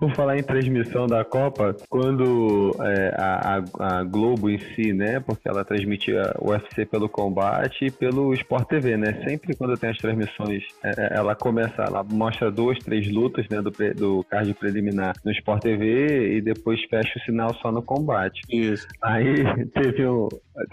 Por falar em transmissão da Copa, quando a Globo em si, né, porque ela transmitia o UFC pelo Combate e pelo Sport TV, né, sempre quando tem as transmissões, ela começa, ela mostra 2, 3 lutas, né, do card preliminar no Sport TV e depois fecha o sinal só no Combate. Isso. Aí teve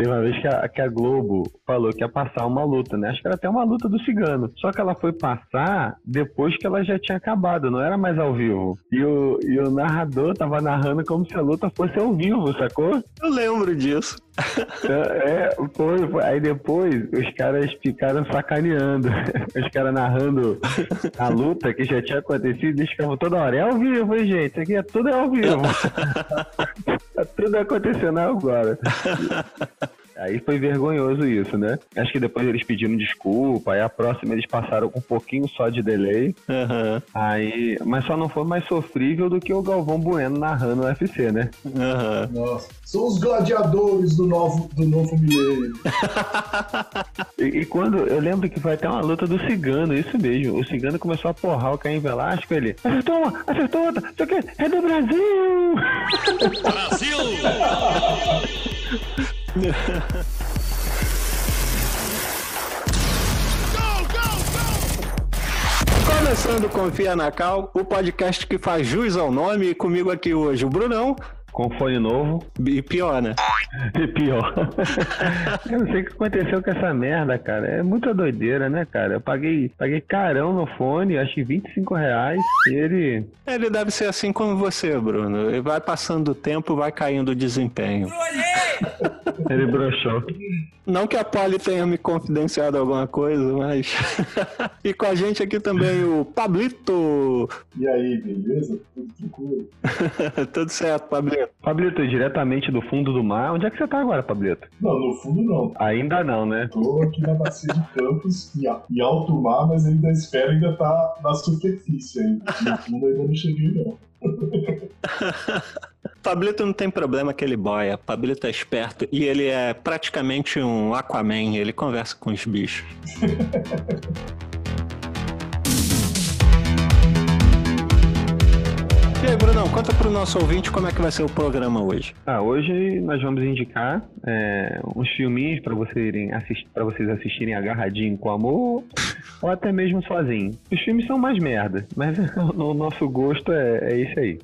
uma vez que a Globo falou que ia passar uma luta, né, acho que era até uma luta do Cigano, só que ela foi passar depois que ela já tinha acabado, não era mais ao vivo. E o narrador tava narrando como se a luta fosse ao vivo, sacou? Eu lembro disso. Aí depois os caras ficaram sacaneando. Os caras narrando a luta que já tinha acontecido, eles ficavam toda hora, é ao vivo, hein, gente? Isso aqui é tudo ao vivo. Tá tudo acontecendo agora. Aí foi vergonhoso isso, né? Acho que depois eles pediram desculpa, aí a próxima eles passaram com um pouquinho só de delay. Uhum. Aí, mas só não foi mais sofrível do que o Galvão Bueno narrando o UFC, né? Uhum. Nossa, são os gladiadores do novo milênio. E quando, eu lembro que foi até uma luta do Cigano, isso mesmo. O Cigano começou a porrar o Caim Velasco, ele acertou uma, acertou outra, só que é do Brasil! Brasil! Começando Confia na Cal, o podcast que faz jus ao nome, e comigo aqui hoje o Brunão. Com fone novo. E pior, né? E pior. Eu não sei o que aconteceu com essa merda, cara. É muita doideira, né, cara? Eu paguei carão no fone, acho que R$25, e ele... Ele deve ser assim como você, Bruno. Ele vai passando o tempo, vai caindo o desempenho. Ele broxou. Não que a Polly tenha me confidenciado alguma coisa, mas... E com a gente aqui também o Pablito. E aí, beleza? Tudo tranquilo? Tudo certo, Pablito. Pablito, diretamente do fundo do mar. Onde é que você tá agora, Pablito? Não, no fundo não. Ainda não, né? Tô aqui na Bacia de Campos, em alto mar, mas ainda a esfera ainda tá na superfície ainda. No fundo ainda não cheguei, não. Pablito não tem problema que ele boia. Pablito é esperto e ele é praticamente um Aquaman. Ele conversa com os bichos. E aí, Brunão, conta pro nosso ouvinte como é que vai ser o programa hoje. Hoje nós vamos indicar uns filminhos pra vocês assistirem agarradinho com amor ou até mesmo sozinho. Os filmes são mais merda, mas o nosso gosto é esse aí.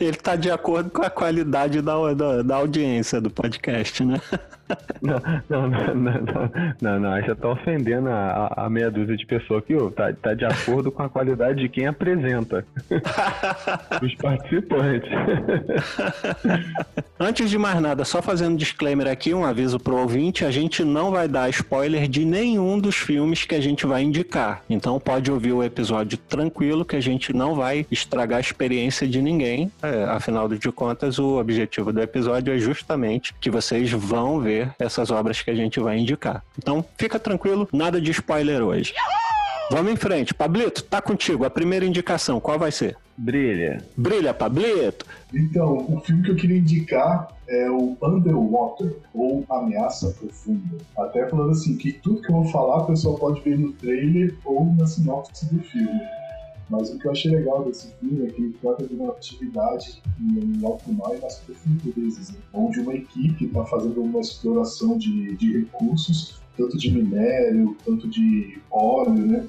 Ele tá de acordo com a qualidade da audiência do podcast, né? Não, aí já tá ofendendo a meia dúzia de pessoas que tá de acordo com a qualidade de quem apresenta. Os participantes. Antes de mais nada, só fazendo um disclaimer aqui, um aviso pro ouvinte, a gente não vai dar spoiler de nenhum dos filmes que a gente vai indicar. Então pode ouvir o episódio tranquilo, que a gente não vai estragar a experiência de ninguém. Afinal de contas, o objetivo do episódio é justamente que vocês vão ver essas obras que a gente vai indicar. Então fica tranquilo, nada de spoiler hoje. Vamos em frente. Pablito, tá contigo. A primeira indicação, qual vai ser? Brilha. Brilha, Pablito. Então, o filme que eu queria indicar é o Underwater, ou Ameaça Profunda. Até falando assim, que tudo que eu vou falar o pessoal pode ver no trailer ou na sinopse do filme. Mas o que eu achei legal desse filme é que ele trata de uma atividade no alto mar e nas profundezas, né? Onde uma equipe está fazendo uma exploração de recursos, tanto de minério, tanto de óleo, né?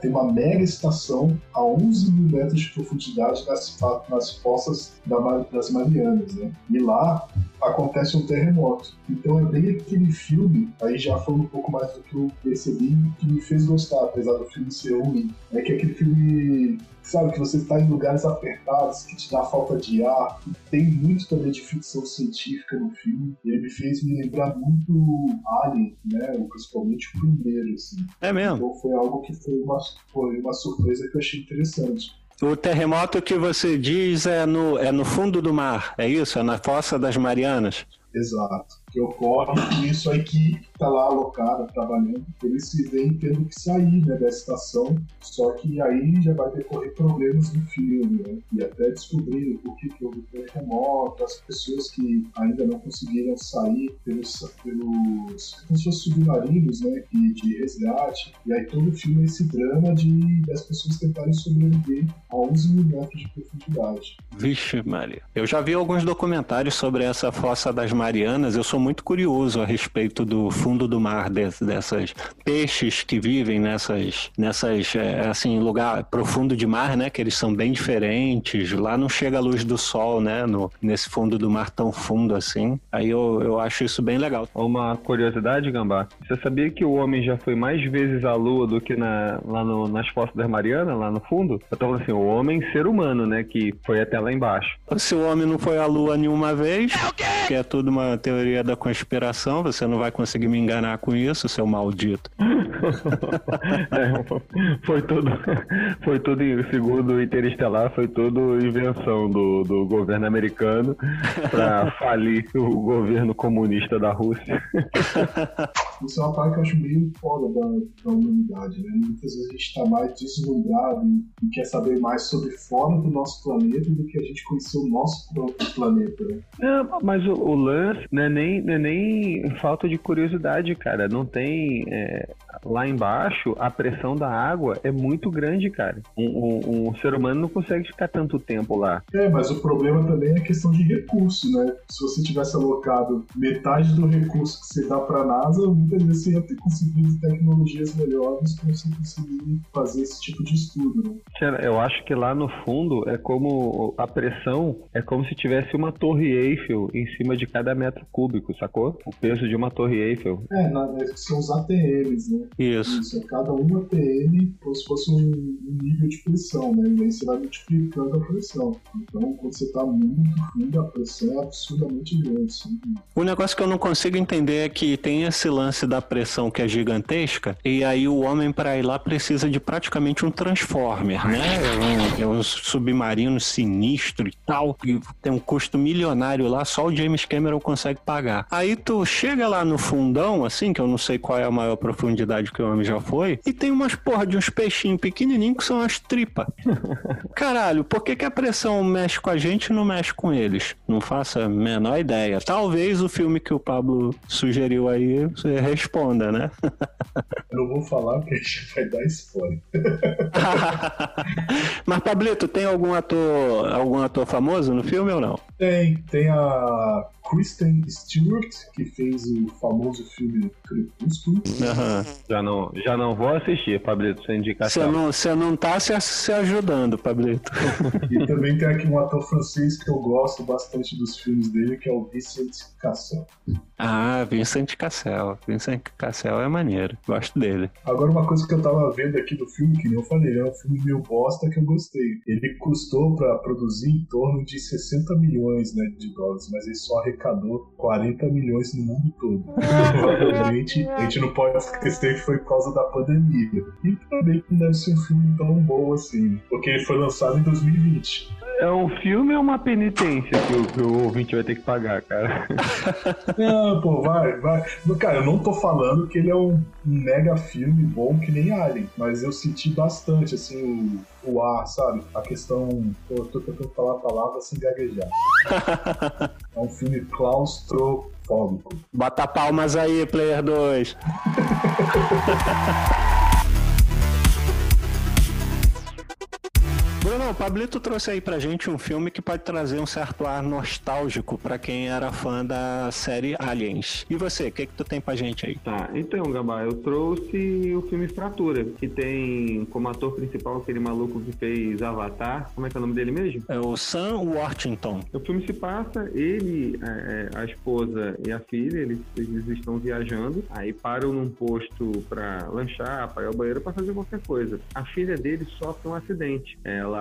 Tem uma mega estação a 11 mil metros de profundidade nas fossas das Marianas, né? E lá acontece um terremoto. Então é bem aquele filme, aí já foi um pouco mais do que eu percebi, que me fez gostar, apesar do filme ser ruim. É que aquele filme, sabe, que você está em lugares apertados, que te dá falta de ar. Tem muito também de ficção científica no filme. Ele me fez me lembrar muito Alien, né? Principalmente o primeiro, assim. É mesmo? Então foi algo que foi uma surpresa que eu achei interessante. O terremoto que você diz é no fundo do mar, é isso? É na Fossa das Marianas? Exato. que ocorre, e isso aí que tá lá alocada, trabalhando, eles se veem tendo que sair, né, da estação, só que aí já vai decorrer problemas no filme, né, e até descobrir o que houve com o terremoto, as pessoas que ainda não conseguiram sair pelos como se fossem submarinos, né, de resgate, e aí todo o filme é esse drama de as pessoas tentarem sobreviver a 11 minutos de profundidade. Vixe, Maria. Eu já vi alguns documentários sobre essa Fossa das Marianas, eu sou muito curioso a respeito do fundo do mar, dessas peixes que vivem nessas assim, lugar profundo de mar, né, que eles são bem diferentes, lá não chega a luz do sol, né, nesse fundo do mar tão fundo assim, aí eu acho isso bem legal. Uma curiosidade, Gambá, você sabia que o homem já foi mais vezes à lua do que nas Fossas das Marianas, lá no fundo? Eu tô falando assim, o homem ser humano, né, que foi até lá embaixo. Se o homem não foi à lua nenhuma vez, que é tudo uma teoria da conspiração, você não vai conseguir me enganar com isso, seu maldito. Foi tudo segundo o Interestelar, foi tudo invenção do governo americano para falir o governo comunista da Rússia. Isso é uma parte que eu acho meio fora da humanidade, né? Muitas vezes a gente está mais deslumbrado e quer saber mais sobre fora do nosso planeta do que a gente conhecer o nosso próprio planeta, né? Não, mas o lance não é nem falta de curiosidade, cara. Não tem... Lá embaixo, a pressão da água é muito grande, cara. Um ser humano não consegue ficar tanto tempo lá. Mas o problema também é a questão de recurso, né? Se você tivesse alocado metade do recurso que você dá pra NASA, muitas vezes você ia ter conseguido tecnologias melhores pra você conseguir fazer esse tipo de estudo, né? Cara, eu acho que lá no fundo é como a pressão, é como se tivesse uma torre Eiffel em cima de cada metro cúbico, sacou? O peso de uma torre Eiffel. São os ATMs, né? Isso. Cada uma ATM como se fosse um nível de pressão, né? E aí você vai multiplicando a pressão. Então, quando você tá muito fundo, a pressão é absurdamente grande. Assim. O negócio que eu não consigo entender é que tem esse lance da pressão que é gigantesca, e aí o homem para ir lá precisa de praticamente um transformer, né? É um submarino sinistro e tal, que tem um custo milionário lá, só o James Cameron consegue pagar. Aí tu chega lá no fundão, assim, que eu não sei qual é a maior profundidade que o homem já foi, e tem umas porra de uns peixinhos pequenininhos que são as tripas. Caralho, por que a pressão mexe com a gente e não mexe com eles? Não faço a menor ideia. Talvez o filme que o Pablo sugeriu aí você responda, né? Eu vou falar porque a gente vai dar spoiler. Mas, Pablito, tem algum ator famoso no filme ou não? Tem a Kristen Stewart, que fez o famoso filme Crepúsculo. Já não vou assistir, Pablito, sem indicação. Você não tá se ajudando, Pablito. E também tem aqui um ator francês que eu gosto bastante dos filmes dele, que é o Vincent Cassel. Vincent Cassel é maneiro, gosto dele. Agora, uma coisa que eu tava vendo aqui do filme, que nem eu falei, é um filme meio bosta que eu gostei. Ele custou pra produzir em torno de 60 milhões, né, de dólares, mas ele só arrecadou 40 milhões no mundo todo. Provavelmente, a gente não pode esquecer que foi por causa da pandemia. E também não deve ser um filme tão bom assim, porque ele foi lançado em 2020. É um filme ou uma penitência que o ouvinte vai ter que pagar, cara? Não, pô, vai. Cara, eu não tô falando que ele é um mega filme bom que nem Alien, mas eu senti bastante, assim, o ar, sabe? A questão... Eu tô tentando falar a palavra sem gaguejar. É um filme claustrofóbico. Bata palmas aí, Player 2. Brunão, o Pablito trouxe aí pra gente um filme que pode trazer um certo ar nostálgico pra quem era fã da série Aliens. E você, o que tu tem pra gente aí? Tá, então, Gabá, eu trouxe o filme Fratura, que tem como ator principal aquele maluco que fez Avatar. Como é que é o nome dele mesmo? É o Sam Worthington. O filme se passa, ele, a esposa e a filha, eles estão viajando, aí param num posto pra lanchar, pra ir ao banheiro, pra fazer qualquer coisa. A filha dele sofre um acidente. Ela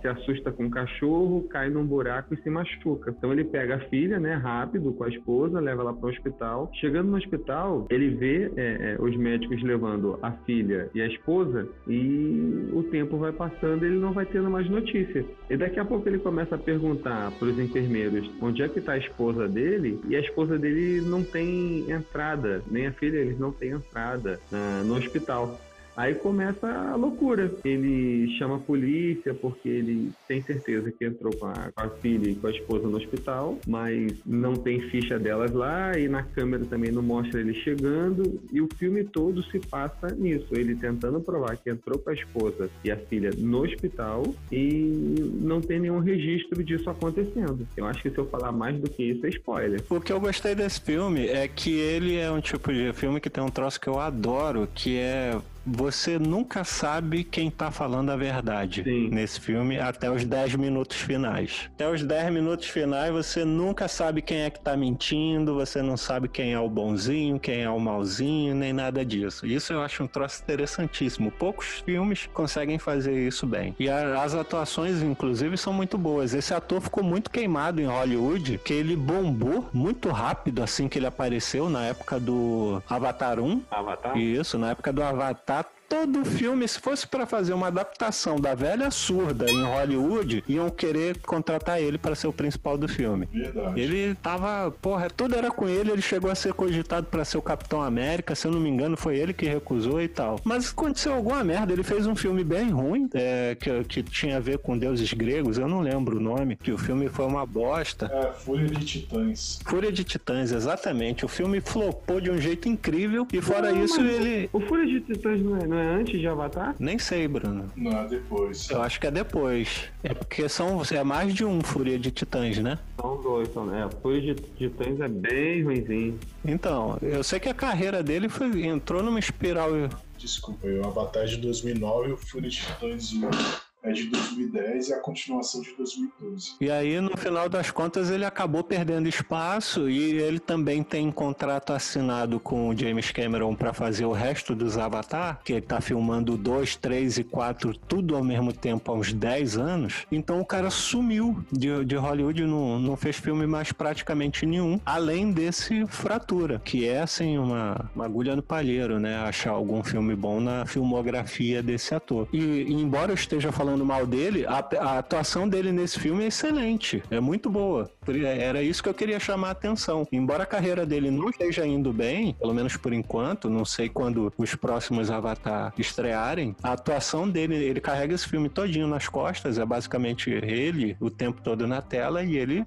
se assusta com o cachorro, cai num buraco e se machuca. Então ele pega a filha, né, rápido, com a esposa, leva ela para o hospital. Chegando no hospital, ele vê os médicos levando a filha e a esposa, e o tempo vai passando e ele não vai tendo mais notícia. E daqui a pouco ele começa a perguntar para os enfermeiros onde é que está a esposa dele, e a esposa dele não tem entrada, nem a filha, eles não têm entrada no hospital. Aí começa a loucura. Ele chama a polícia porque ele tem certeza que entrou com a filha e com a esposa no hospital, mas não tem ficha delas lá, e na câmera também não mostra ele chegando, e o filme todo se passa nisso, ele tentando provar que entrou com a esposa e a filha no hospital e não tem nenhum registro disso acontecendo. Eu acho que se eu falar mais do que isso é spoiler. O que eu gostei desse filme é que ele é um tipo de filme que tem um troço que eu adoro, que é... você nunca sabe quem tá falando a verdade. Sim. Nesse filme, até os 10 minutos finais. Até os 10 minutos finais, você nunca sabe quem é que tá mentindo, você não sabe quem é o bonzinho, quem é o mauzinho, nem nada disso. Isso eu acho um troço interessantíssimo. Poucos filmes conseguem fazer isso bem. E as atuações, inclusive, são muito boas. Esse ator ficou muito queimado em Hollywood, que ele bombou muito rápido assim que ele apareceu na época do Avatar 1. Avatar? Isso, na época do Avatar. Todo filme, se fosse para fazer uma adaptação da Velha Surda em Hollywood, iam querer contratar ele para ser o principal do filme. Verdade. Ele tava, porra, tudo era com ele, ele chegou a ser cogitado para ser o Capitão América, se eu não me engano foi ele que recusou e tal. Mas aconteceu alguma merda, ele fez um filme bem ruim, que tinha a ver com deuses gregos, eu não lembro o nome, que o filme foi uma bosta. Fúria de Titãs. Fúria de Titãs, exatamente. O filme flopou de um jeito incrível e fora isso ele... O Fúria de Titãs não é antes de Avatar? Nem sei, Bruno. Não, é depois. Eu acho que é depois. É porque é mais de um Fúria de Titãs, né? São dois, né? Fúria de Titãs é bem ruimzinho. Então, eu sei que a carreira dele entrou numa espiral... Desculpa, o Avatar é de 2009 e o Fúria de Titãs... é de 2010 e a continuação de 2012. E aí, no final das contas, ele acabou perdendo espaço e ele também tem um contrato assinado com o James Cameron para fazer o resto dos Avatar, que ele tá filmando 2, 3 e 4 tudo ao mesmo tempo há uns 10 anos. Então o cara sumiu de Hollywood, não fez filme mais praticamente nenhum, além desse Fratura, que é assim uma agulha no palheiro, né? Achar algum filme bom na filmografia desse ator. E embora eu esteja falando mal dele, a atuação dele nesse filme é excelente, é muito boa. Era isso que eu queria chamar a atenção. Embora a carreira dele não esteja indo bem, pelo menos por enquanto, não sei quando os próximos Avatar estrearem, a atuação dele, ele carrega esse filme todinho nas costas, é basicamente ele o tempo todo na tela e ele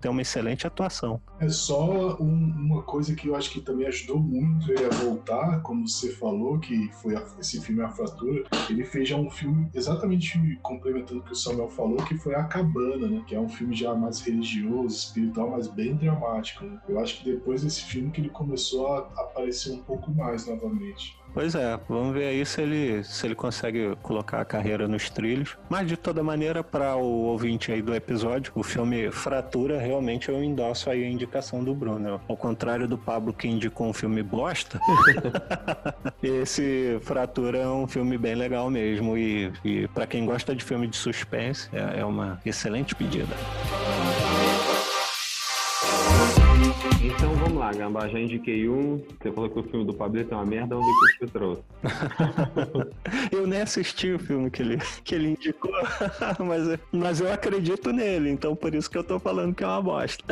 tem uma excelente atuação. É só uma coisa que eu acho que também ajudou muito ele a voltar, como você falou, que foi esse filme A Fratura, ele fez já um filme exatamente complementando o que o Samuel falou, que foi A Cabana, né? Que é um filme já mais religioso, espiritual, mas bem dramático, né? Eu acho que depois desse filme que ele começou a aparecer um pouco mais novamente. Pois é, vamos ver aí se ele consegue colocar a carreira nos trilhos. Mas de toda maneira, para o ouvinte aí do episódio, o filme Fratura, realmente eu endosso aí a indicação do Bruno. Ao contrário do Pablo, que indicou um filme bosta, esse Fratura é um filme bem legal mesmo. E para quem gosta de filme de suspense, é uma excelente pedida. Então vamos lá, Gambá, já indiquei um. Você falou que o filme do Pablito é uma merda, vamos ver o que você trouxe. Eu nem assisti o filme que ele indicou, mas eu acredito nele, então por isso que eu tô falando que é uma bosta.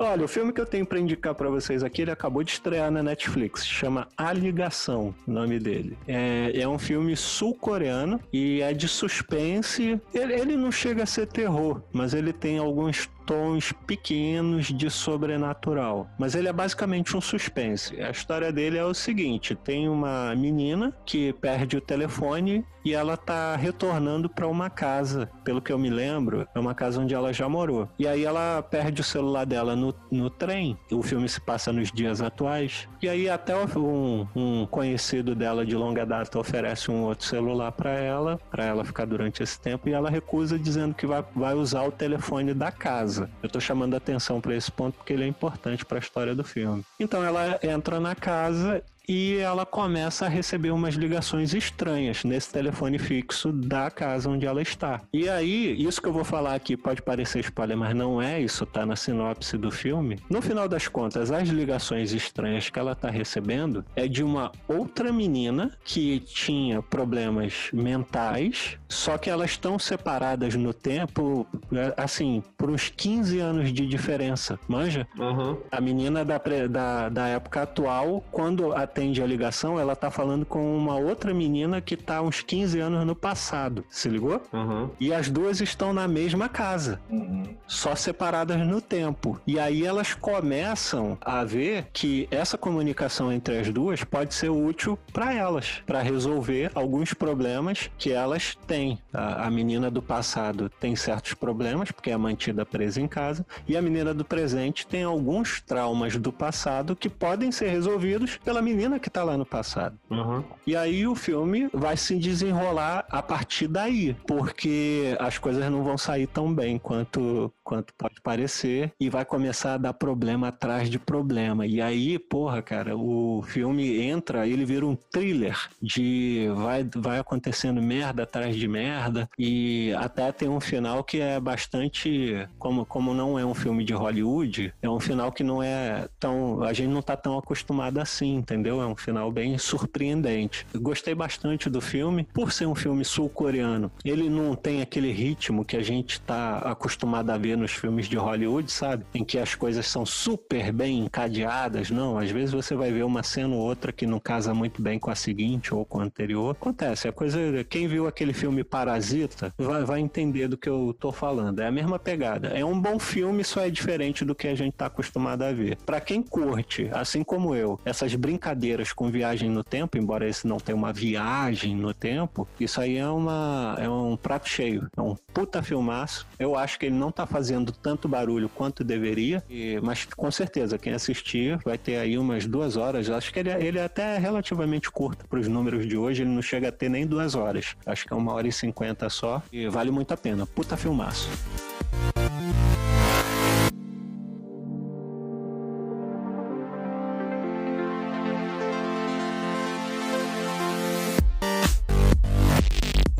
Olha, o filme que eu tenho pra indicar pra vocês aqui, ele acabou de estrear na Netflix, chama A Ligação, o nome dele. É um filme sul-coreano e é de suspense. Ele não chega a ser terror, mas ele tem alguns tons pequenos de sobrenatural, mas ele é basicamente um suspense. A história dele é o seguinte: tem uma menina que perde o telefone e ela tá retornando para uma casa, pelo que eu me lembro, é uma casa onde ela já morou, e aí ela perde o celular dela no trem. O filme se passa nos dias atuais, e aí até um conhecido dela de longa data oferece um outro celular para ela ficar durante esse tempo, e ela recusa, dizendo que vai usar o telefone da casa. Eu tô chamando a atenção para esse ponto porque ele é importante para a história do filme. Então ela entra na casa e ela começa a receber umas ligações estranhas nesse telefone fixo da casa onde ela está. E aí, isso que eu vou falar aqui pode parecer spoiler, mas não é, isso tá na sinopse do filme. No final das contas, as ligações estranhas que ela tá recebendo é de uma outra menina que tinha problemas mentais, só que elas estão separadas no tempo, assim, por uns 15 anos de diferença, manja? Uhum. A menina da época atual, quando atende a ligação, ela tá falando com uma outra menina que tá uns 15 anos no passado, se ligou? Uhum. E as duas estão na mesma casa, uhum, só separadas no tempo. E aí elas começam a ver que essa comunicação entre as duas pode ser útil pra elas, pra resolver alguns problemas que elas têm. A menina do passado tem certos problemas, porque é mantida presa em casa, e a menina do presente tem alguns traumas do passado que podem ser resolvidos pela menina que tá lá no passado. Uhum. E aí o filme vai se desenrolar a partir daí, porque as coisas não vão sair tão bem quanto pode parecer, e vai começar a dar problema atrás de problema. E aí, porra, cara, o filme entra, ele vira um thriller de vai acontecendo merda atrás de merda, e até tem um final que é bastante, como não é um filme de Hollywood, é um final que não é tão, a gente não tá tão acostumado assim, entendeu? É um final bem surpreendente. Eu gostei bastante do filme, por ser um filme sul-coreano. Ele não tem aquele ritmo que a gente tá acostumado a ver nos filmes de Hollywood, sabe? Em que as coisas são super bem encadeadas, não. Às vezes você vai ver uma cena ou outra que não casa muito bem com a seguinte ou com a anterior. Acontece, é coisa... Quem viu aquele filme Parasita vai entender do que eu tô falando. É a mesma pegada. É um bom filme, só é diferente do que a gente tá acostumado a ver. Pra quem curte, assim como eu, essas brincadeiras com viagem no tempo, embora esse não tenha uma viagem no tempo, isso aí é um prato cheio. É um puta filmaço. Eu acho que ele não tá fazendo tanto barulho quanto deveria, mas com certeza, quem assistir vai ter aí umas 2 horas. Acho que ele é até relativamente curto pros números de hoje, ele não chega a ter nem 2 horas. Acho que é 1h50 só, e vale muito a pena. Puta filmaço.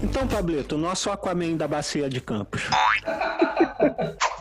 Então, Pablito, nosso Aquaman da Bacia de Campos.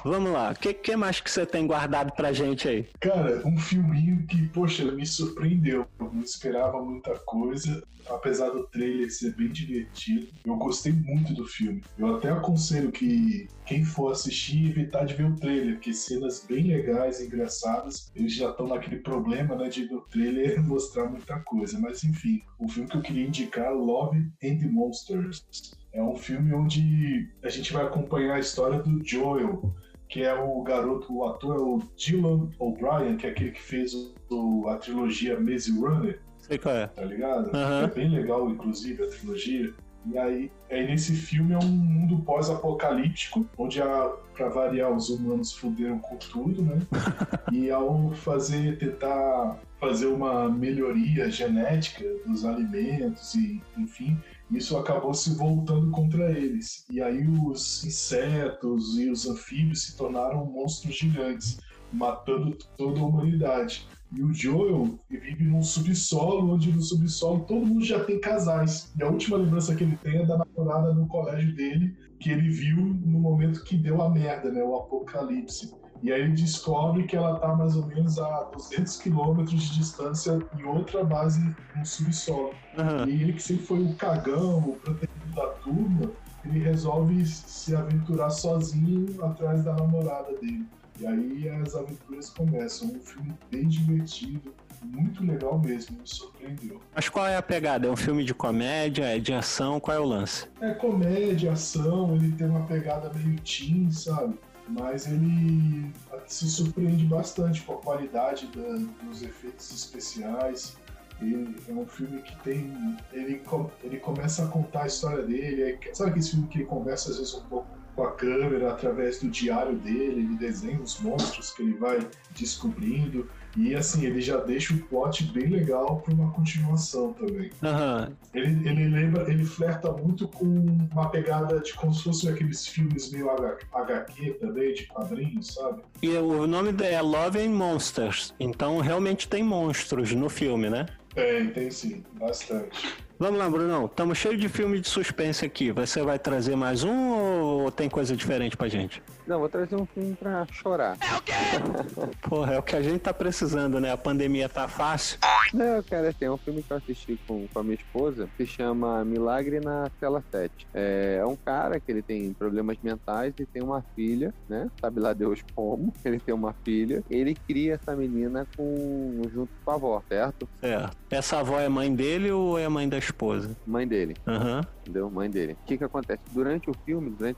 Vamos lá, o que mais que você tem guardado pra gente aí? Cara, um filminho que, poxa, me surpreendeu. Eu não esperava muita coisa, apesar do trailer ser bem divertido. Eu gostei muito do filme. Eu até aconselho que quem for assistir, evitar de ver o trailer, porque cenas bem legais, engraçadas, eles já estão naquele problema, né, de ver o trailer mostrar muita coisa. Mas enfim, o filme que eu queria indicar é Love and Monsters. É um filme onde a gente vai acompanhar a história do Joel, que é o garoto, o ator é o Dylan O'Brien, que é aquele que fez a trilogia Maze Runner. Sei qual é. Tá ligado? Uhum. É bem legal, inclusive, a trilogia. E aí nesse filme é um mundo pós-apocalíptico, onde, pra variar, os humanos fuderam com tudo, né? E ao tentar fazer uma melhoria genética dos alimentos e, enfim, isso acabou se voltando contra eles. E aí os insetos e os anfíbios se tornaram monstros gigantes, matando toda a humanidade. E o Joel vive num subsolo, onde no subsolo todo mundo já tem casais. E a última lembrança que ele tem é da namorada no colégio dele, que ele viu no momento que deu a merda, né, o apocalipse. E aí ele descobre que ela tá mais ou menos a 200 quilômetros de distância em outra base no subsolo. Uhum. E ele, que sempre foi o cagão, o protegido da turma, ele resolve se aventurar sozinho atrás da namorada dele. E aí as aventuras começam. Um filme bem divertido, muito legal mesmo, me surpreendeu. Mas qual é a pegada? É um filme de comédia? É de ação? Qual é o lance? É comédia, ação, ele tem uma pegada meio teen, sabe? Mas ele se surpreende bastante com a qualidade dos efeitos especiais. Ele é um filme que tem... Ele começa a contar a história dele. Sabe aquele filme que ele conversa às vezes um pouco com a câmera, através do diário dele, ele desenha os monstros que ele vai descobrindo. E assim, ele já deixa um plot bem legal para uma continuação também. Uhum. Ele flerta muito com uma pegada de como se fossem aqueles filmes meio HQ também, de quadrinhos, sabe? E o nome é Love and Monsters, então realmente tem monstros no filme, né? Tem sim, bastante. Vamos lá, Brunão, estamos cheios de filme de suspense aqui. Você vai trazer mais um ou tem coisa diferente pra gente? Não, vou trazer um filme pra chorar. É o quê? Porra, é o que a gente tá precisando, né? A pandemia tá fácil. Não, cara, assim, é um filme que eu assisti com a minha esposa, que se chama Milagre na Cela 7. É um cara que ele tem problemas mentais e tem uma filha, né? Sabe lá Deus como, ele tem uma filha. Ele cria essa menina junto com a avó, certo? Certo. Essa avó é mãe dele ou é mãe da esposa? Mãe dele. Aham. Uhum. Entendeu? Mãe dele. O que que acontece? Durante o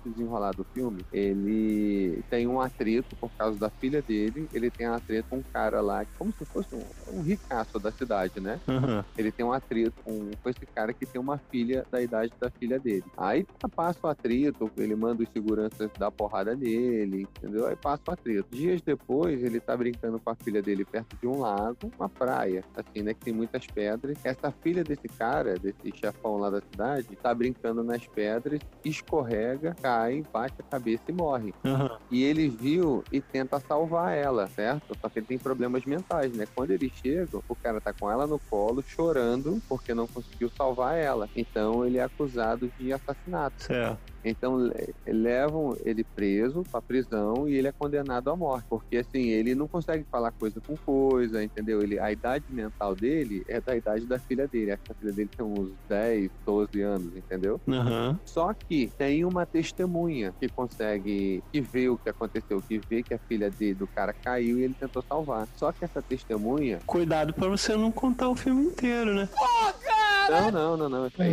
desenrolar do filme, ele tem um atrito por causa da filha dele, ele tem um atrito com um cara lá, como se fosse um ricaço da cidade, né? Uhum. Ele tem um atrito com esse cara que tem uma filha da idade da filha dele. Aí passa o atrito, ele manda os seguranças dar porrada nele, entendeu? Aí passa o atrito. Dias depois, ele tá brincando com a filha dele perto de um lago, uma praia, assim, né? Que tem muitas pedras. Essa filha desse cara, desse chefão lá da cidade, tá brincando nas pedras, escorrega, cai, bate a cabeça e morre. Uhum. E ele viu e tenta salvar ela, certo? Só que ele tem problemas mentais, né? Quando ele chega, o cara tá com ela no colo, chorando, porque não conseguiu salvar ela. Então ele é acusado de assassinato. Certo. Então, levam ele preso pra prisão e ele é condenado à morte. Porque, assim, ele não consegue falar coisa com coisa, entendeu? A idade mental dele é da idade da filha dele. Acho que a filha dele tem uns 10, 12 anos, entendeu? Uhum. Só que tem uma testemunha que consegue, que vê o que aconteceu, que vê que a filha dele, do cara caiu e ele tentou salvar. Só que essa testemunha... Cuidado pra você não contar o filme inteiro, né? Não.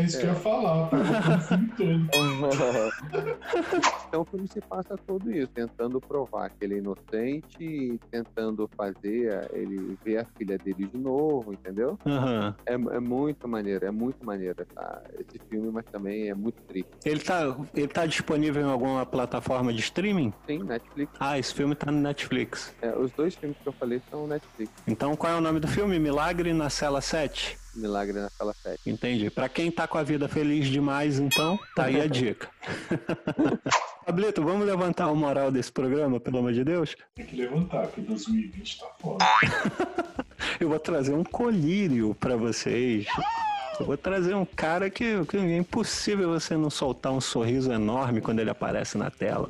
Isso que eu ia falar, tá? O filme todo. Então o filme se passa tudo isso, tentando provar que ele é inocente, tentando fazer ele ver a filha dele de novo, entendeu? Uhum. É muito maneiro, tá? Esse filme, mas também é muito triste. Ele tá disponível em alguma plataforma de streaming? Sim, Netflix. Ah, esse filme tá no Netflix. Os dois filmes que eu falei são Netflix. Então qual é o nome do filme? Milagre na Cela 7? Milagre na Sala 7. Entendi. Pra quem tá com a vida feliz demais, então, tá aí a dica. Pablito, vamos levantar o moral desse programa, pelo amor de Deus? Tem que levantar, porque 2020 tá foda. Eu vou trazer um colírio pra vocês. Eu vou trazer um cara que é impossível você não soltar um sorriso enorme quando ele aparece na tela.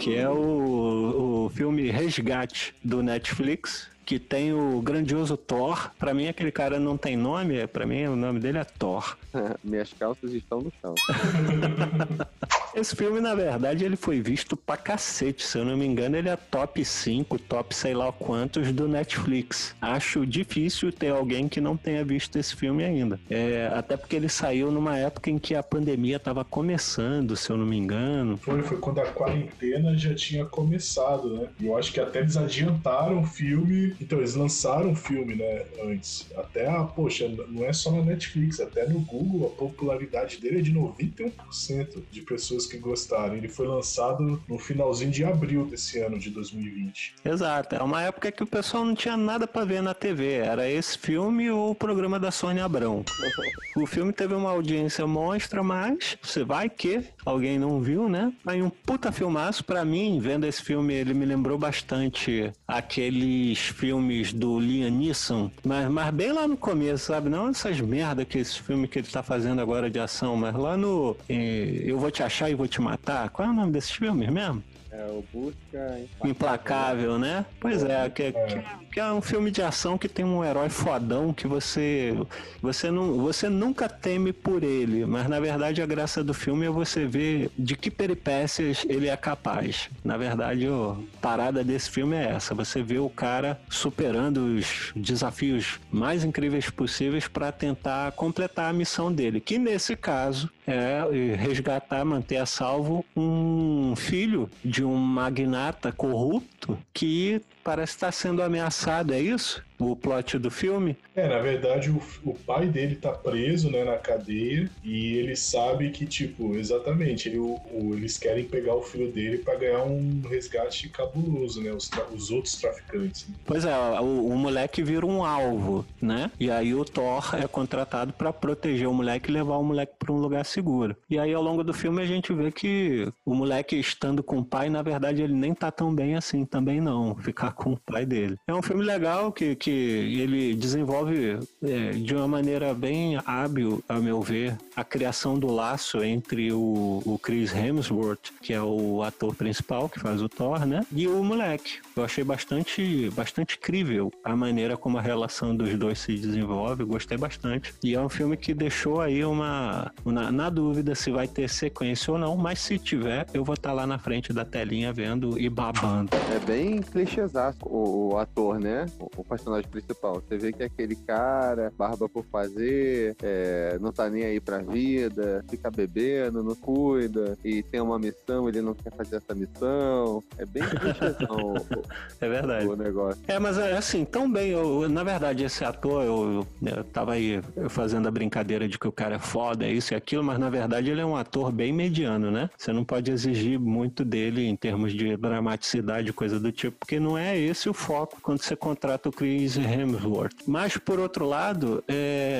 Que é o filme Resgate, do Netflix, que tem o grandioso Thor. Pra mim, aquele cara não tem nome. Pra mim, o nome dele é Thor. Minhas calças estão no chão. Esse filme, na verdade, ele foi visto pra cacete. Se eu não me engano, ele é top 5, top sei lá quantos do Netflix. Acho difícil ter alguém que não tenha visto esse filme ainda. Até porque ele saiu numa época em que a pandemia tava começando, se eu não me engano. Foi quando a quarentena já tinha começado, né? E eu acho que até eles adiantaram o filme. Então, eles lançaram o filme, né, antes. Poxa, não é só na Netflix, até no Google, a popularidade dele é de 91% de pessoas que gostaram. Ele foi lançado no finalzinho de abril desse ano de 2020. Exato, é uma época que o pessoal não tinha nada pra ver na TV, era esse filme ou o programa da Sônia Abrão. O filme teve uma audiência monstra, mas você vai que alguém não viu, né? Aí um puta filmaço. Pra mim, vendo esse filme, ele me lembrou bastante aqueles filmes do Liam Neeson, mas bem lá no começo, sabe? Não essas merda que esse filme que ele tá fazendo agora de ação, mas lá no Eu Vou Te Achar e Vou Te Matar. Qual é o nome desses filmes mesmo? É o Busca Implacável, né? Pois é, que é um filme de ação que tem um herói fodão que você nunca teme por ele, mas na verdade a graça do filme é você ver de que peripécias ele é capaz. Na verdade, a parada desse filme é essa, você vê o cara superando os desafios mais incríveis possíveis para tentar completar a missão dele, que nesse caso é resgatar, manter a salvo um filho de um magnata corrupto garoto que parece estar sendo ameaçado, é isso? O plot do filme? É, na verdade o pai dele tá preso, né, na cadeia, e ele sabe que, tipo, exatamente, eles querem pegar o filho dele pra ganhar um resgate cabuloso, né, os outros traficantes. Né? Pois é, o moleque vira um alvo, né, e aí o Thor é contratado pra proteger o moleque e levar o moleque pra um lugar seguro. E aí ao longo do filme a gente vê que o moleque estando com o pai, na verdade ele nem tá tão bem assim também não, ficar com o pai dele. É um filme legal que ele desenvolve de uma maneira bem hábil, a meu ver, a criação do laço entre o Chris Hemsworth, que é o ator principal que faz o Thor, né? E o moleque. Eu achei bastante crível a maneira como a relação dos dois se desenvolve, gostei bastante. E é um filme que deixou aí na dúvida se vai ter sequência ou não, mas se tiver, eu vou estar lá na frente da telinha vendo e babando. É bem clichêsasco o ator, né? O personagem principal. Você vê que é aquele cara, barba por fazer, não tá nem aí pra vida, fica bebendo, não cuida, e tem uma missão, ele não quer fazer essa missão. É bem clichêzão. É verdade. O negócio. É, mas assim, tão bem, na verdade, esse ator, eu tava aí fazendo a brincadeira de que o cara é foda, é isso e aquilo, mas na verdade ele é um ator bem mediano, né? Você não pode exigir muito dele em termos de dramaticidade, coisa do tipo, porque não é esse o foco quando você contrata o Chris Hemsworth. Mas, por outro lado,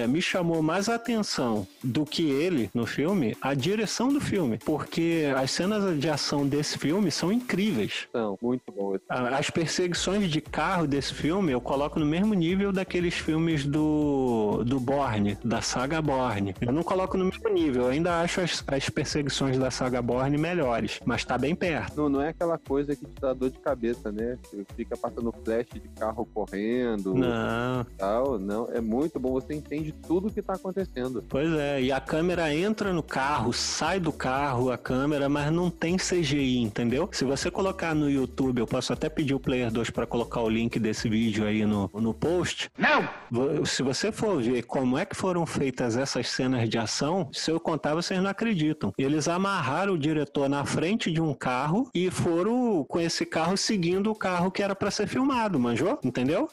me chamou mais a atenção do que ele no filme, a direção do filme, porque as cenas de ação desse filme são incríveis. São muito boas. As perseguições de carro desse filme eu coloco no mesmo nível daqueles filmes do Bourne, da saga Bourne. Eu não coloco no mesmo nível, eu ainda acho as perseguições da saga Bourne melhores, mas tá bem perto. Não é aquela coisa que te dá dor de cabeça, né? Você fica passando flash de carro correndo, não. Tal, não, é muito bom, você entende tudo o que tá acontecendo. Pois é, e a câmera entra no carro, sai do carro a câmera, mas não tem CGI, entendeu? Se você colocar no YouTube, eu posso até pedir o Player 2 pra colocar o link desse vídeo aí no post. Não! Se você for ver como é que foram feitas essas cenas de ação, se eu contar, vocês não acreditam. Eles amarraram o diretor na frente de um carro e foram com esse carro seguindo o carro que era pra ser filmado, manjou? Entendeu?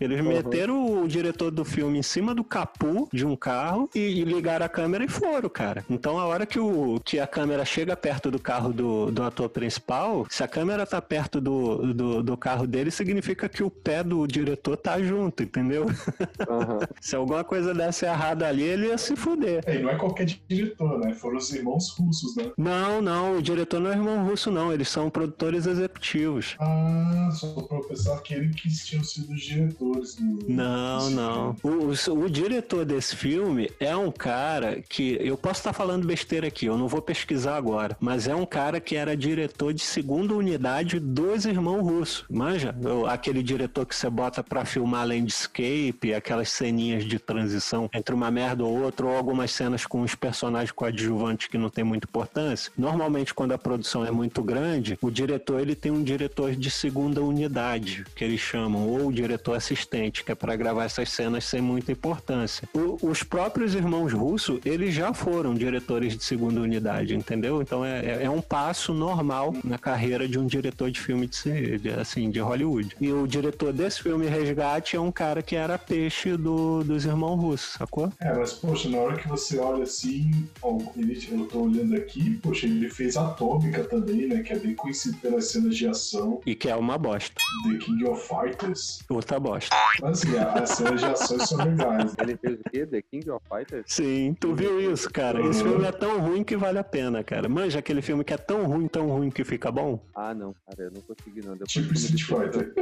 Eles meteram o diretor do filme em cima do capô de um carro e ligaram a câmera e foram, cara. Então, a hora que a câmera chega perto do carro do ator principal, se a câmera tá perto do carro dele, significa que o pé do diretor tá junto, entendeu? Uhum. Se alguma coisa desse errada ali, ele ia se fuder. E não é qualquer diretor, né? Foram os irmãos russos, né? Não, o diretor não é irmão russo, não. Eles são produtores executivos. Ah, só pra pensar que ele que tinha sido diretores. Não. O diretor desse filme é um cara que... Eu posso estar falando besteira aqui, eu não vou pesquisar agora, mas é um cara que era diretor de segunda unidade dos irmãos russos. Manja? Aquele diretor que você bota pra filmar landscape, aquelas ceninhas de transição entre uma merda ou outra, ou algumas cenas com os personagens coadjuvantes que não tem muita importância. Normalmente, quando a produção é muito grande, o diretor, ele tem um diretor de segunda unidade, que eles chamam, ou diretor assistente, que é pra gravar essas cenas sem muita importância. Os próprios irmãos russos, eles já foram diretores de segunda unidade, entendeu? Então é um passo normal na carreira de um diretor de filme de Hollywood. E o diretor desse filme, Resgate, é um cara que era peixe dos irmãos russos, sacou? Mas poxa, na hora que você olha assim, eu tô olhando aqui, poxa, ele fez Atômica também, né? Que é bem conhecido pelas cenas de ação. E que é uma bosta. The King of Fighters. Outra bosta. Mas assim, as cenas de ações são legais. Ele fez o quê? The King of Fighters? Sim, tu viu isso, cara? Esse filme é tão ruim que vale a pena, cara. Manja aquele filme que é tão ruim que fica bom? Ah, não, cara, eu não consegui não. Tipo Street Fighter.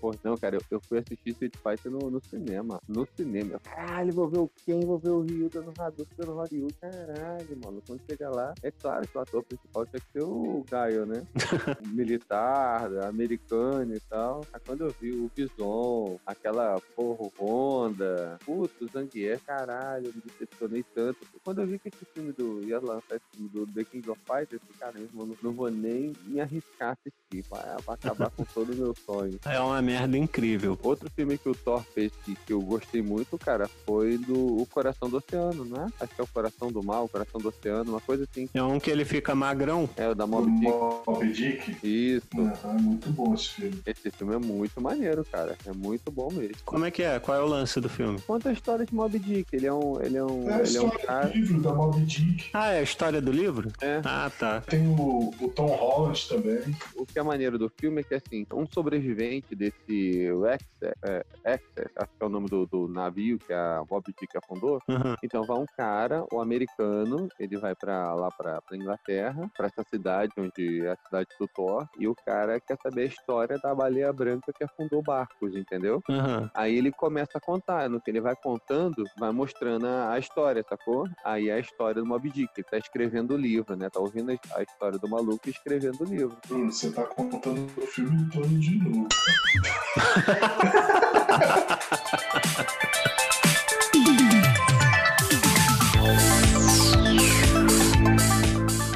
Pô, não, cara, eu fui assistir Street Fighter no cinema. No cinema. Caralho, vou ver o Ken, vou ver o Ryu dando Hadouken, dando Ryu. Caralho, mano. Quando chegar lá, é claro que o ator principal tinha que ser o Gaio, né? Militar, americano e tal. Aí quando eu vi o Bison, aquela porra Honda, puto, Zangief, caralho, eu me decepcionei tanto. Quando eu vi que esse filme ia lançar esse filme do The King of Fighters, caramba, não vou nem me arriscar a assistir, vai acabar com todo o meu sonho. É uma merda incrível. Outro filme que o Thor fez que eu gostei muito, cara, foi o Coração do Oceano, né? Acho que é o Coração do Mal, o Coração do Oceano, uma coisa assim. É um que ele fica magrão? É, o da Moby Dick. Isso. Aham, é muito bom esse filme. Esse filme é muito maneiro, cara. É muito bom mesmo. Como é que é? Qual é o lance do filme? Conta a história de Moby Dick. Ele é um. É a história do livro da Moby Dick. Ah, é a história do livro? É. Ah, tá. Tem o Tom Holland também. O que é maneiro do filme é que, assim, um sobrevivente desse Access, acho que é o nome do navio que a Moby Dick afundou. Uhum. Então vai um cara, o americano, ele vai pra Inglaterra, pra essa cidade, onde é a cidade do Thor, e o cara quer saber a história da baleia branca que afundou barcos, entendeu? Uhum. Aí ele começa a contar, no que ele vai contando, vai mostrando a história, sacou? Aí é a história do Moby Dick, ele tá escrevendo o livro, né? Tá ouvindo a história do maluco e escrevendo o livro. Você tá contando o filme todo de novo.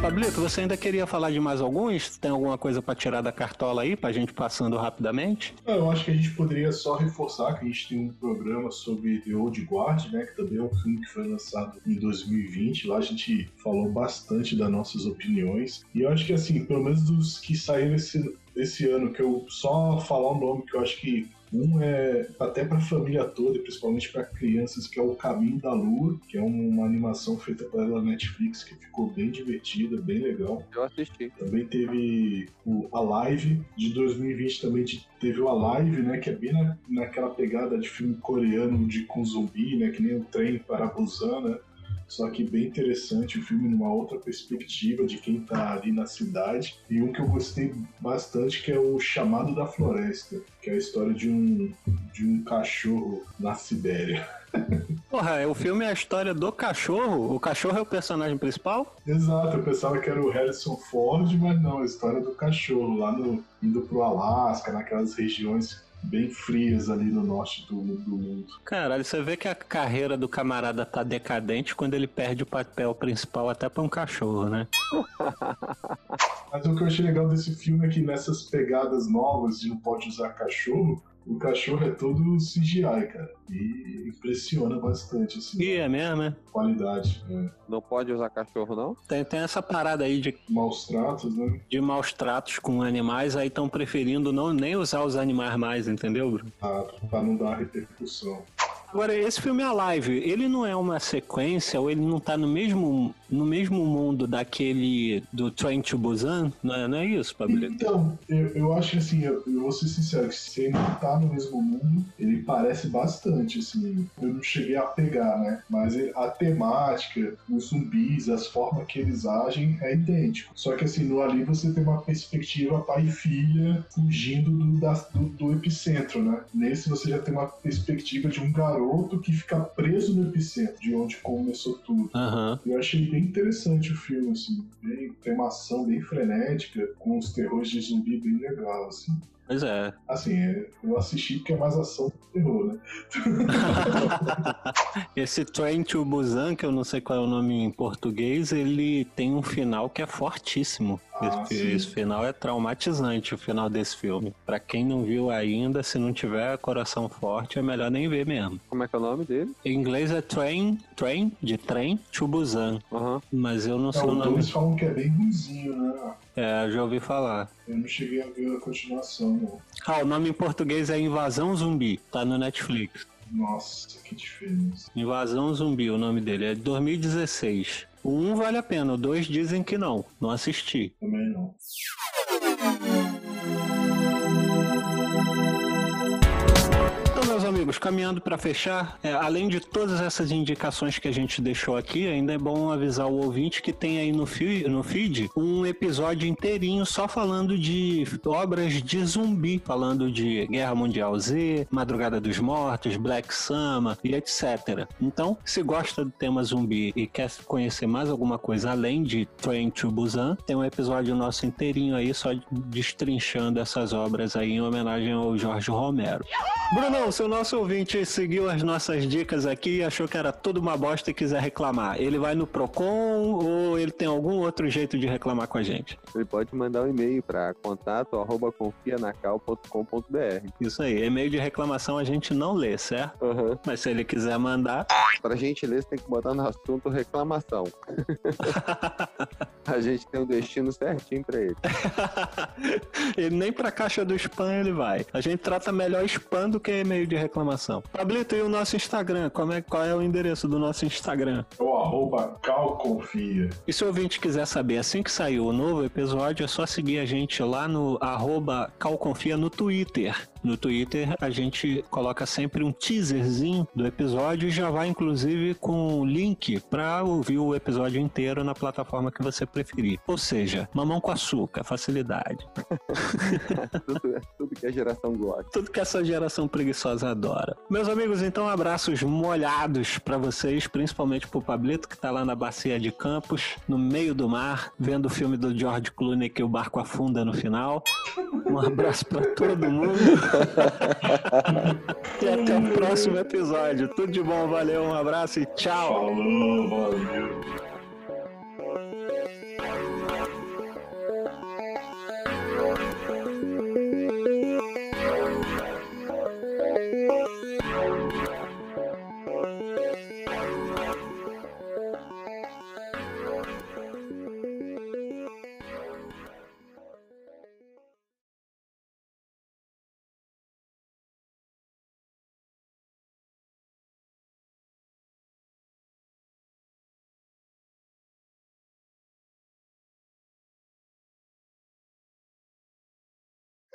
Pablito, você ainda queria falar de mais alguns? Tem alguma coisa pra tirar da cartola aí, pra gente passando rapidamente? Eu acho que a gente poderia só reforçar que a gente tem um programa sobre The Old Guard, né, que também é um filme que foi lançado em 2020. Lá a gente falou bastante das nossas opiniões. E eu acho que, assim, pelo menos dos que saíram esse ano, que eu só falar um nome que eu acho que um é até pra família toda, e principalmente pra crianças, que é O Caminho da Lua, que é uma animação feita pela Netflix, que ficou bem divertida, bem legal. Eu assisti. Também teve o Alive, de 2020 também teve o Alive, né, que é bem naquela pegada de filme coreano com zumbi, né, que nem o Trem para Busan, né? Só que bem interessante o filme, numa outra perspectiva de quem tá ali na cidade. E um que eu gostei bastante, que é o Chamado da Floresta, que é a história de um cachorro na Sibéria. Porra, o filme é a história do cachorro? O cachorro é o personagem principal? Exato, eu pensava que era o Harrison Ford, mas não, é a história do cachorro, lá indo pro Alasca, naquelas regiões bem frias ali no norte do mundo. Caralho, você vê que a carreira do camarada tá decadente quando ele perde o papel principal até pra um cachorro, né? Mas o que eu achei legal desse filme é que, nessas pegadas novas de não pode usar cachorro, o cachorro é todo CGI, cara. E impressiona bastante, assim. E é mesmo, né? Qualidade, né? Não pode usar cachorro, não? Tem essa parada aí de maus tratos, né? De maus tratos com animais, aí estão preferindo nem usar os animais mais, entendeu, Bruno? Ah, pra não dar repercussão. Agora, esse filme Alive, ele não é uma sequência, ou ele não tá no mesmo mundo daquele do Train to Busan? Não é isso, Pablito? Então, eu acho que, assim, eu vou ser sincero, que se ele não tá no mesmo mundo, ele parece bastante, assim, eu não cheguei a pegar, né? Mas a temática, os zumbis, as formas que eles agem é idêntico. Só que, assim, no Ali você tem uma perspectiva pai e filha fugindo do epicentro, né? Nesse você já tem uma perspectiva de um garoto que fica preso no epicentro de onde começou tudo. Uhum. Eu achei bem interessante o filme, assim, tem uma ação bem frenética, com os terrores de zumbi bem legal, assim. Pois é. Assim, eu assisti porque é mais ação do que terror, né? Esse Train to Busan, que eu não sei qual é o nome em português, ele tem um final que é fortíssimo. Esse final é traumatizante, o final desse filme. Pra quem não viu ainda, se não tiver coração forte, é melhor nem ver mesmo. Como é que é o nome dele? Em inglês é Train, de trem, to Busan. Uhum. Mas eu não sei o nome. Eles falam que é bem ruimzinho, né? É, já ouvi falar. Eu não cheguei a ver a continuação, não. O nome em português é Invasão Zumbi. Tá no Netflix. Nossa, que diferença. Invasão Zumbi, o nome dele. É de 2016. O 1 vale a pena, o 2 dizem que não. Não assisti. Também não. Meus amigos, caminhando para fechar, além de todas essas indicações que a gente deixou aqui, ainda é bom avisar o ouvinte que tem aí no feed um episódio inteirinho só falando de obras de zumbi, falando de Guerra Mundial Z, Madrugada dos Mortos, Black Summer e etc. Então, se gosta do tema zumbi e quer conhecer mais alguma coisa além de Train to Busan, tem um episódio nosso inteirinho aí só destrinchando essas obras aí em homenagem ao Jorge Romero. Brunão, o nosso ouvinte seguiu as nossas dicas aqui e achou que era tudo uma bosta e quiser reclamar, ele vai no Procon ou ele tem algum outro jeito de reclamar com a gente? Ele pode mandar um e-mail para contato@confianacal.com.br. Isso aí, e-mail de reclamação a gente não lê, certo? Uhum. Mas se ele quiser mandar... Pra gente ler, você tem que botar no assunto reclamação. A gente tem um destino certinho pra ele. E nem pra caixa do spam ele vai. A gente trata melhor spam do que e-mail de reclamação. Pablito, e o nosso Instagram? Qual é o endereço do nosso Instagram? O @calconfia. E se o ouvinte quiser saber, assim que saiu o novo episódio, é só seguir a gente lá no @calconfia no Twitter. No Twitter a gente coloca sempre um teaserzinho do episódio e já vai inclusive com o link para ouvir o episódio inteiro na plataforma que você preferir. Ou seja, mamão com açúcar, facilidade. tudo que a geração gosta. Tudo que essa geração preguiçosa adora. Meus amigos, então abraços molhados para vocês, principalmente pro Pablito que tá lá na Bacia de Campos, no meio do mar, vendo o filme do George Clooney que o barco afunda no final. Um abraço para todo mundo. E até o próximo episódio. Tudo de bom, valeu, um abraço e tchau. Falou, valeu.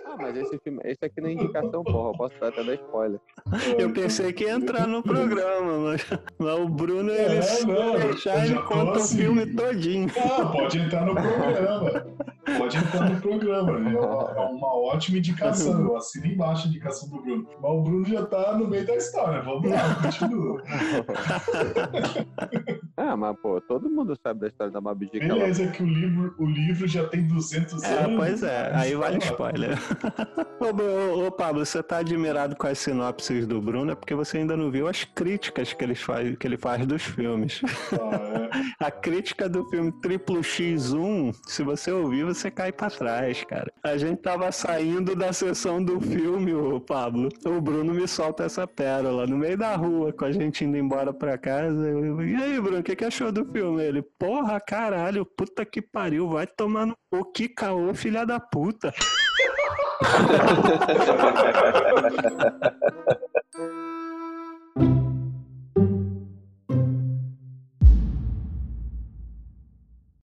Ah, mas esse aqui não é indicação, porra. Eu posso dar até dar spoiler. Eu pensei que ia entrar no programa, mas o Bruno, ele se deixar, ele conta assim o filme todinho. Ah, pode entrar no programa. Pode entrar no programa, né? É uma ótima indicação. Eu assino embaixo a indicação do Bruno. Mas o Bruno já tá no meio da história. Vamos lá, continua. Ah, mas pô, todo mundo sabe da história da Moby Dick. Beleza, é que o livro já tem 200 anos. Pois é, aí vale spoiler. Ô Pablo, você tá admirado com as sinopses do Bruno, é porque você ainda não viu as críticas que ele faz dos filmes. A crítica do filme XXX1, se você ouvir, você cai pra trás, cara. A gente tava saindo da sessão do filme, ô Pablo. O Bruno me solta essa pérola no meio da rua, com a gente indo embora pra casa. E aí, Bruno, o que achou do filme? Ele, porra, caralho, puta que pariu, vai tomar no cu, que caô, filha da puta.